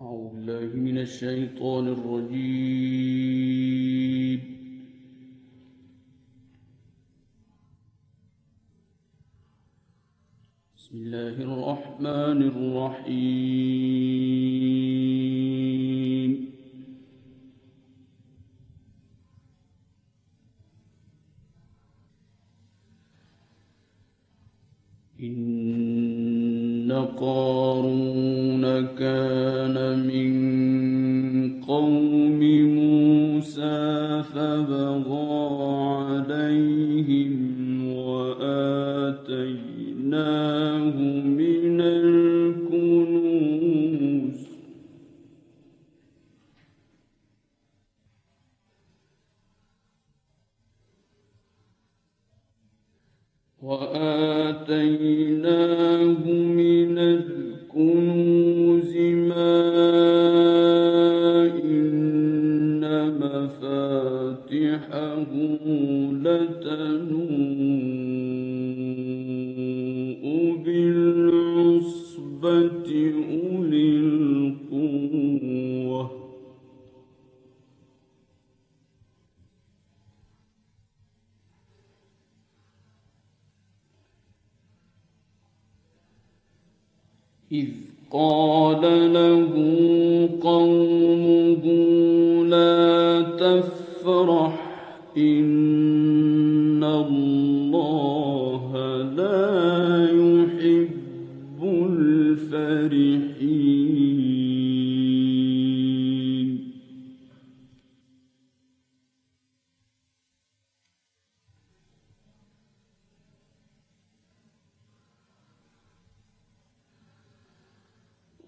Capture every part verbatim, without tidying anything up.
أعوذ بالله من الشيطان الرجيم. بسم الله الرحمن الرحيم. إن قارون كان من قوم موسى فبغى عليهم وآتيناه من الكنوز وآتيناه من الكنوز ما مفاتحه لتنوء بالعصبة أولي القوة إذ قال له قومه لا تفرح إن الله لا يحب الفرحين.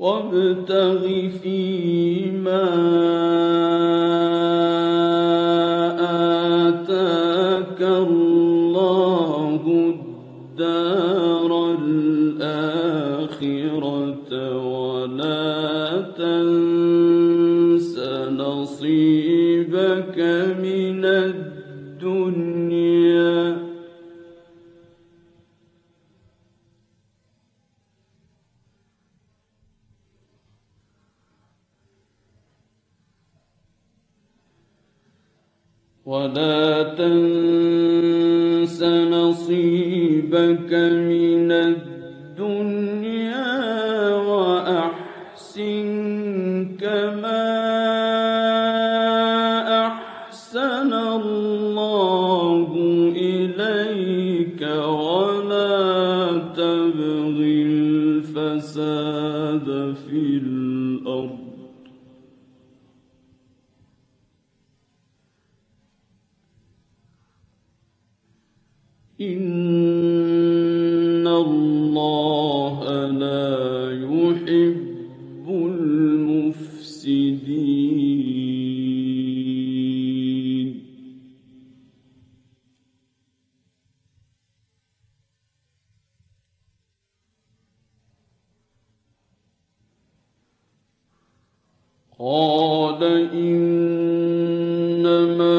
وابتغ فيما الله الدار الآخرة ولا تنس نصيبك من الدنيا ولا تنس نصيبك من الدنيا وأحسن كما أحسن الله إليك ولا تبغ الفساد في الأرض إن الله لا يحب المفسدين. قال إنما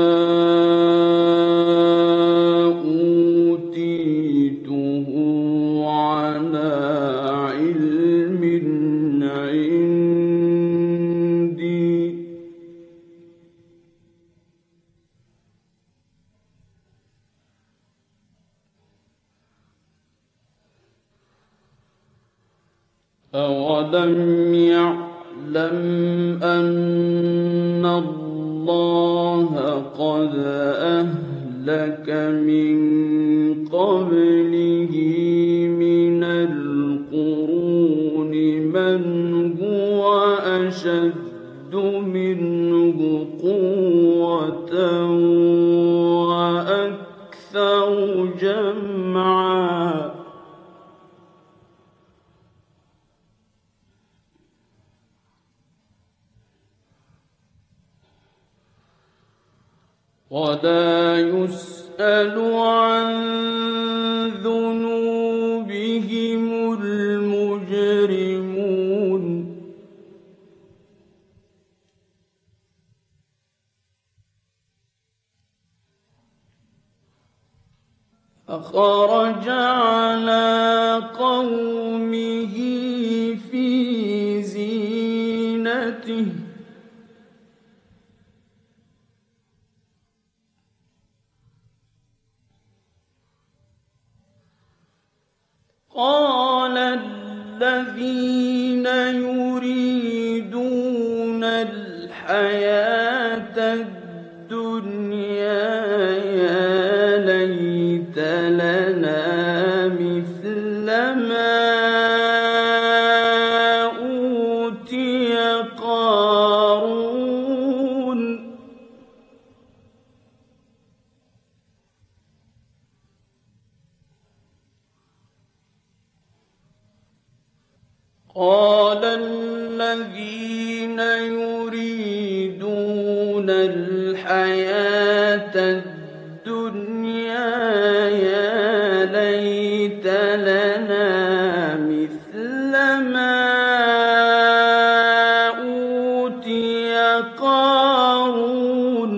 أَوَلَمْ يَعْلَمْ أَنَّ اللَّهَ قَدْ أَهْلَكَ مِنْ قَبْلِهِ مِنَ الْقُرُونِ مَنْ هُوَ أَشَدُّ مِنْهُ قُوَّةً وَأَكْثَرُ جَمْعًا ولا يسأل عن ذنوبهم المجرمون. فخرج على قومه في زينته سنته قال الذين يريدون الحياة الدنيا يا ليت لنا مثل ما أوتي قارون قال الذين يريدون الحياة الدنيا يا ليت لنا مثل ما أوتي قارون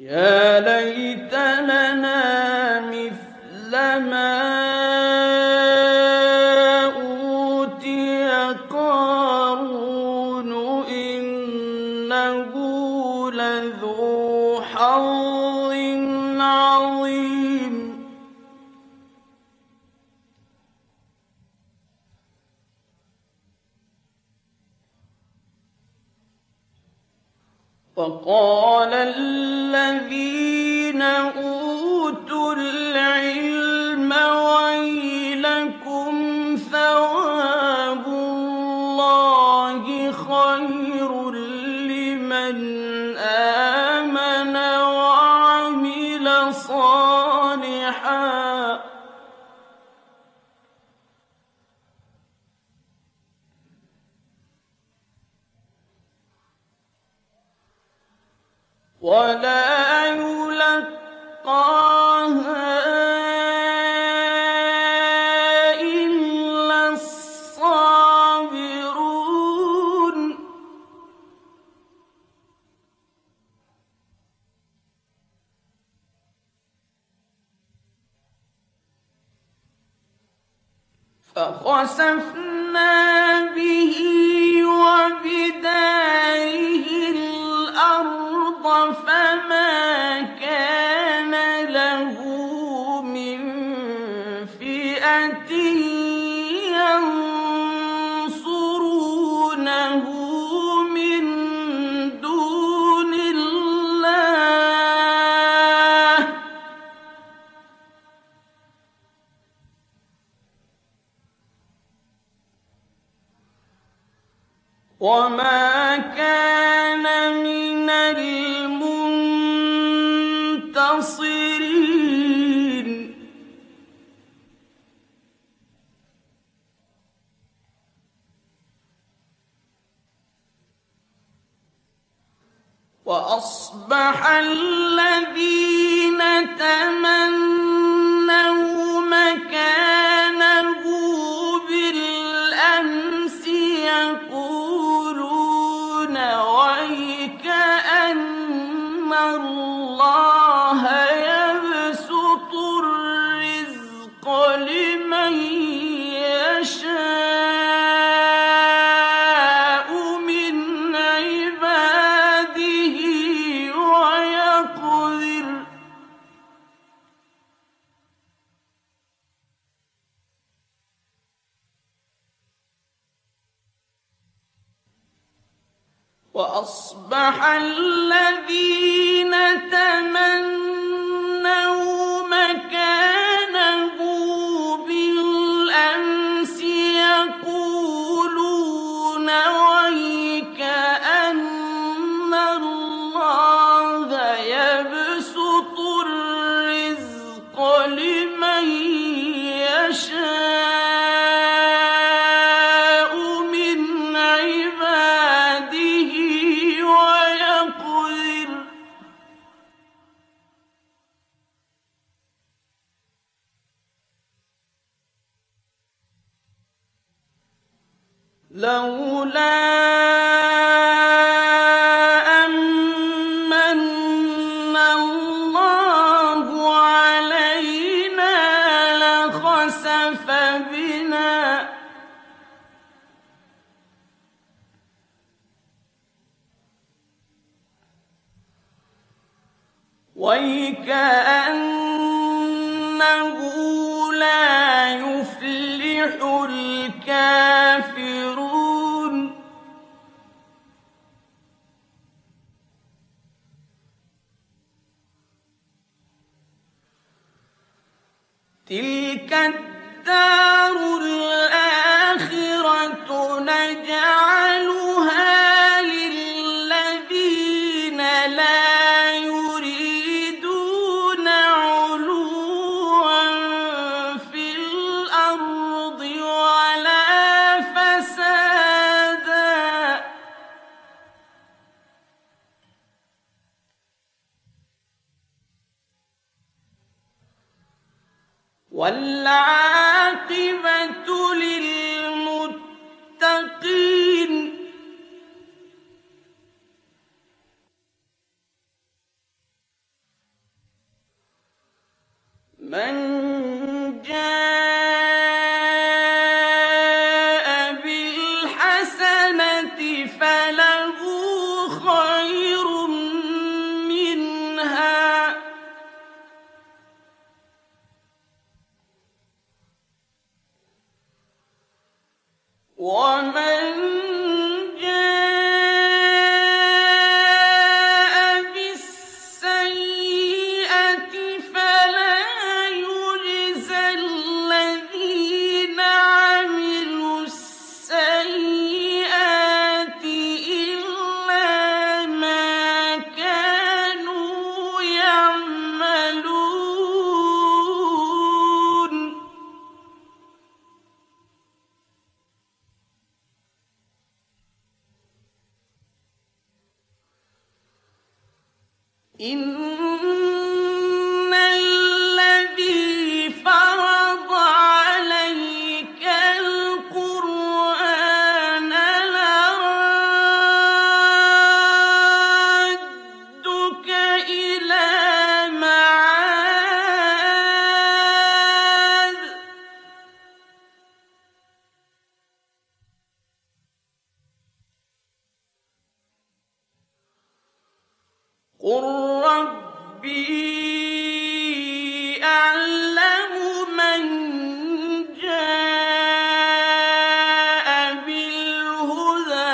يا ليت لنا مثل ما أوتي قارون إنه لذو حظ عظيم وقال الذين أوتوا العلم ويلكم ثواب الله خير لمن آمن وعمل صالحا ولا يلقاها إلا الصابرون فخسفنا به وبداره الأرض فما كان له من فئة ينصرونه من دون الله وما كان من ال وأصبح الذين تمنوا مكانه بالأمس يقولون ويك أن الله يبسط الرزق لمن يشاء وأصبح الذين تمنوا مكانه بالأمس يقولون ويك أن الله يبسط الرزق لمن يشاء لولا أمن الله عليه وَيْكَأَنَّهُ لَا يُفْلِحُ الْكَافِرُونَ تِلْكَ الدَّارُ الْآخِرَةُ نَجْعَلُهَا لِلَّذِينَ لَا والعاقبة للمتقين من جاء بالحسنة فله خير منها وَمَنْ جَاءَ بِالسَّيِّئَةِ فَلَا يُجْزَى الَّذِينَ عَمِلُوا السَّيِّئَاتِ إِلَّا مَا كَانُوا يَعْمَلُونَ إن الذي فرض عليك القرآن لردك إلى معاد قل ربي أعلم من جاء بالهدى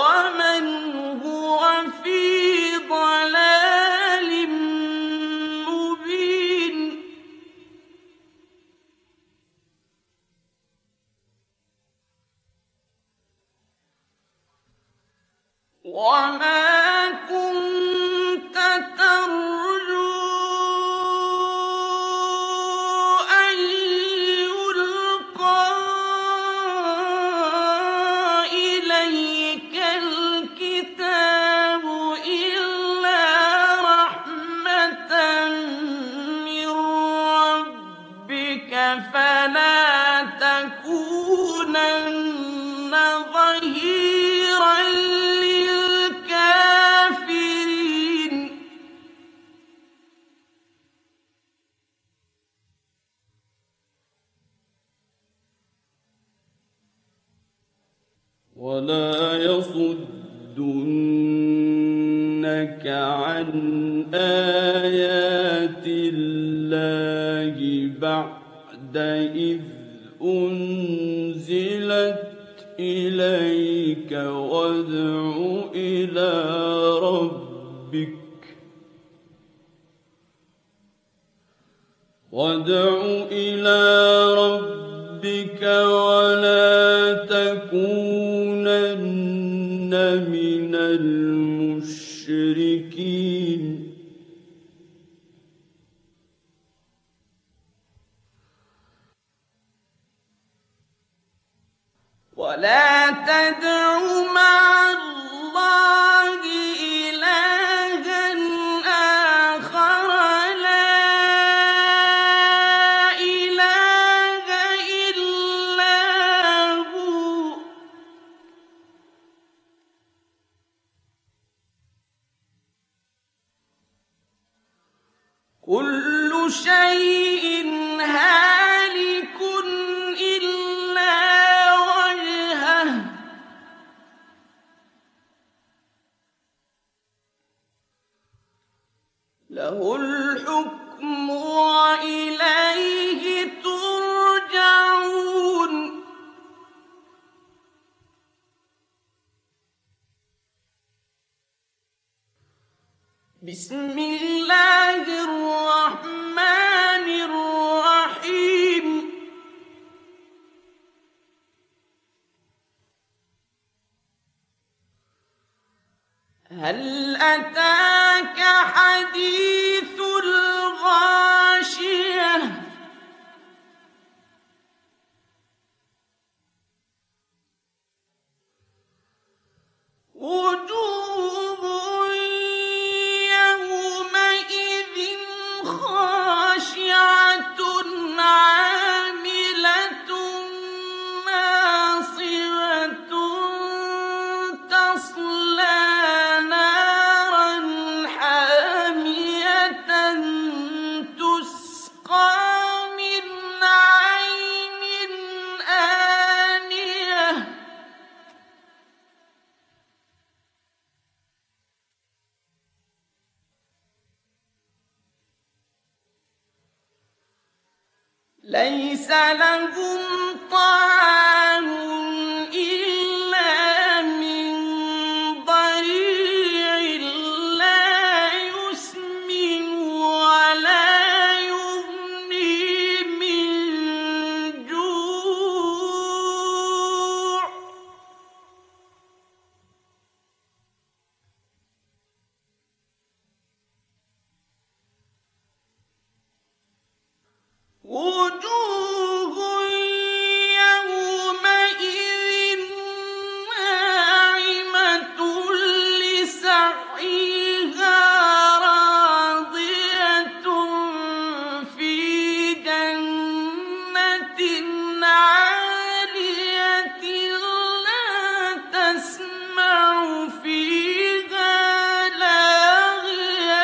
ومن هو في ضلال مبين وما فلا تكونن ظهيرا للكافرين ولا يصدنك عن آيات الله بعد إذ أنزلت إليك وادع إلى ربك وادع إلى ربك ولا تكونن من المشركين ولا تدع مع الله إلها آخر لا إله إلا هو كل شيء هالك له هل أتاك حديث الغاشية وجوه يومئذ خاشعة عاملة ناصبة تصلى نارا حامية تسقى من عين آنية ليس لهم طعام إلا من ضريع لا يسمن ولا يغني من جوع وجوه يومئذ ناعمة لسعيها راضية في جنة عالية لا تسمع فيها لاغية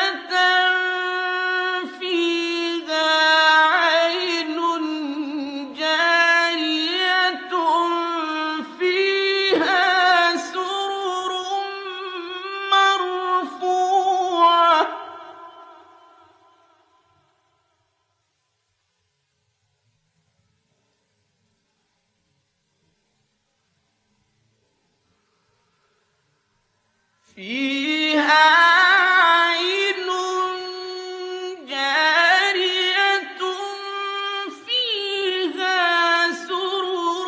فيها عين جارية فيها سرر مرفوعة فيها عين جارية فيها سرر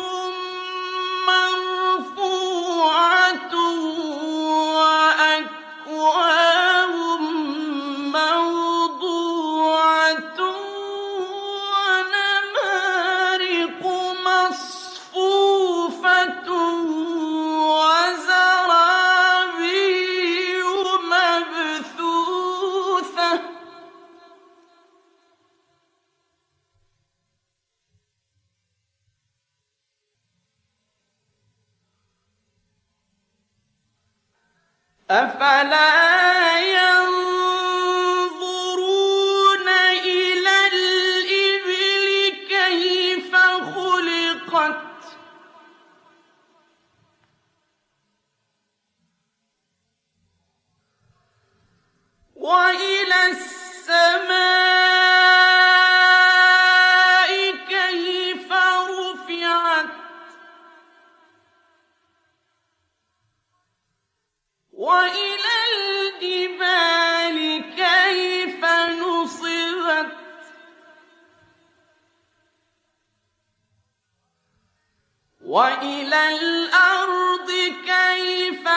مرفوعة وأكواب موضوعة ونمارق مصفوفة وزرابي مبثوثة أفلا ينظرون إلى الإبل كيف خلقت وإلى السماء كيف رفعت وإلى الجبال كيف نصبت وإلى الأرض كيف سطحت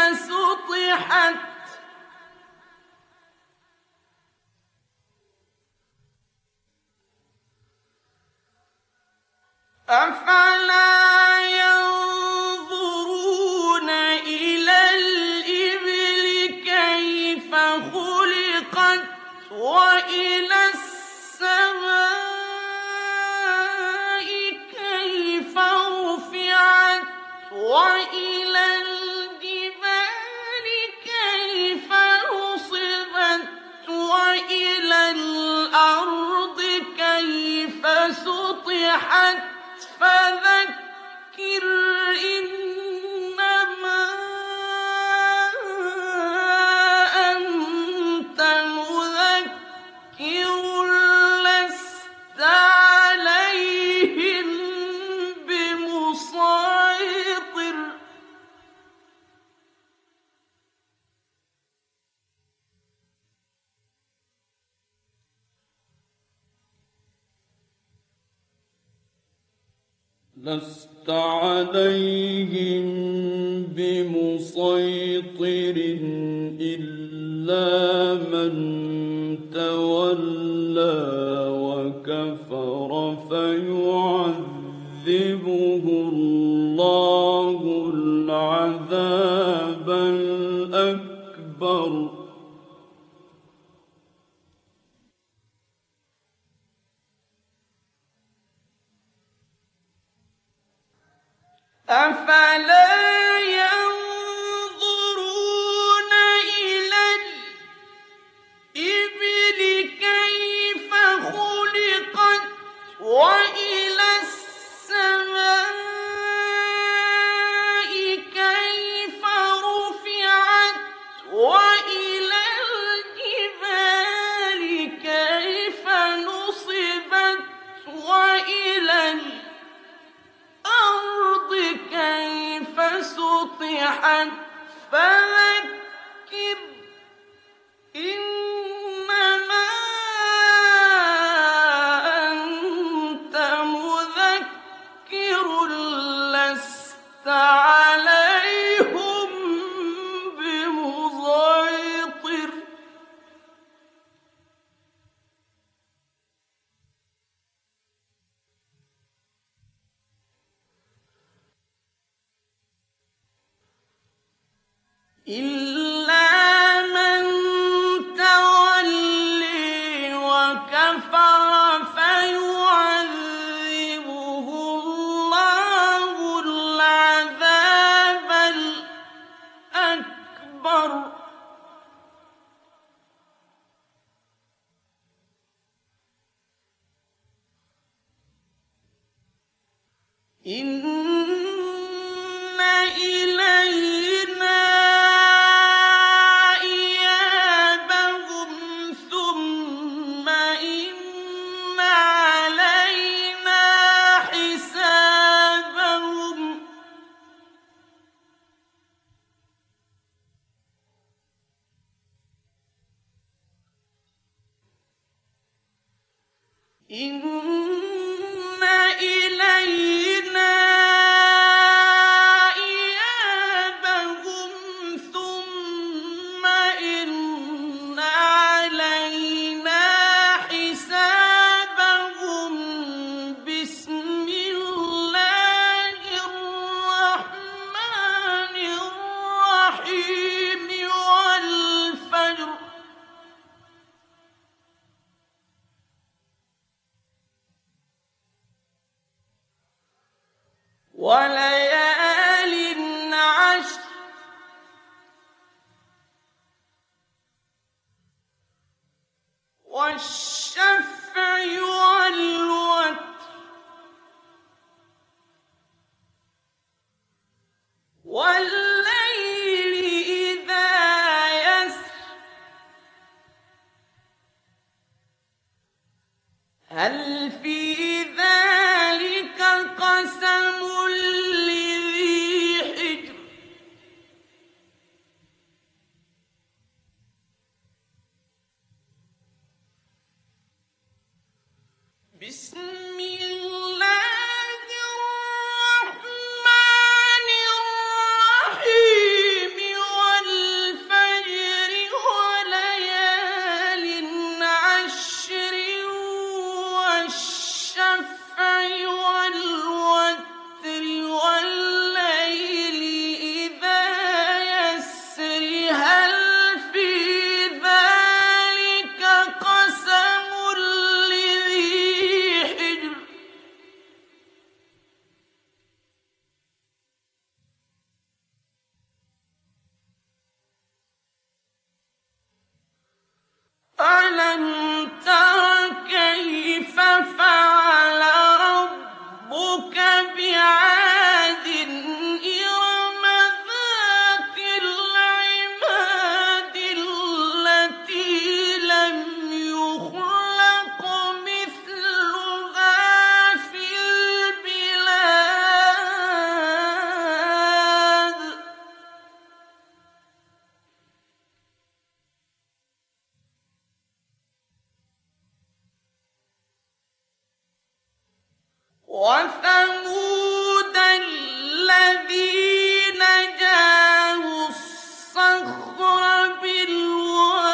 أفلا ينظرون إلى الإبل كيف خلقت وإلى السماء كيف رفعت وإلى الجبال كيف نصبت وإلى الأرض كيف سطحت فذكر إنما أنت مذكر لست عليهم بمسيطر لست عليهم بمسيطر إلا إلا من تولى وكفر فيعذبه الله العذاب الأكبر. أفلا ينظرون إلى الإبل كيف خلقت وإلى السماء كيف رفعت وإلى الجبال كيف نصبت وإلى كيف سطحت فذكر إنما أنت مذكر لست عليهم بمسيطر. إلا من تولي وكفر فيعذبه الله العذاب الأكبر. إن إلينا إن إلينا إيابهم ثم إن علينا حسابهم. بسم الله الرحمن الرحيم والفجر وليال عشر والشفع والوتر والليل إذا يسر. هل في ذلك قسم وثمود الذين جاءوا الصخر بالواد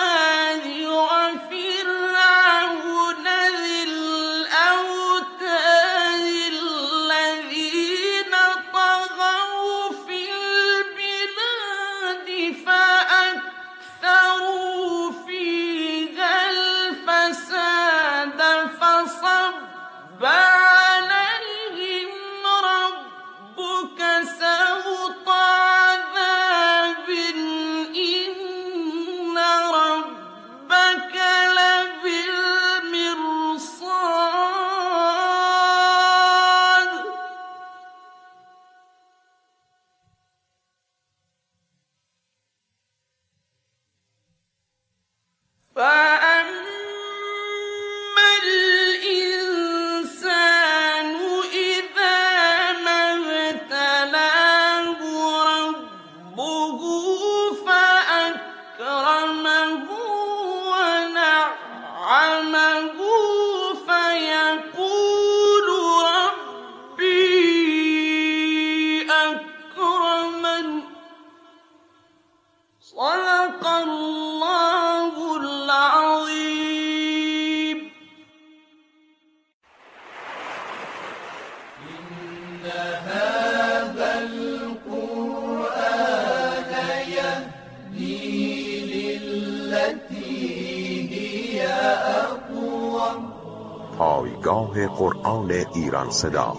پایگاه قرآن ایران صدا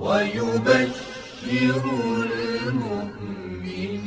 و یبشر المؤمنین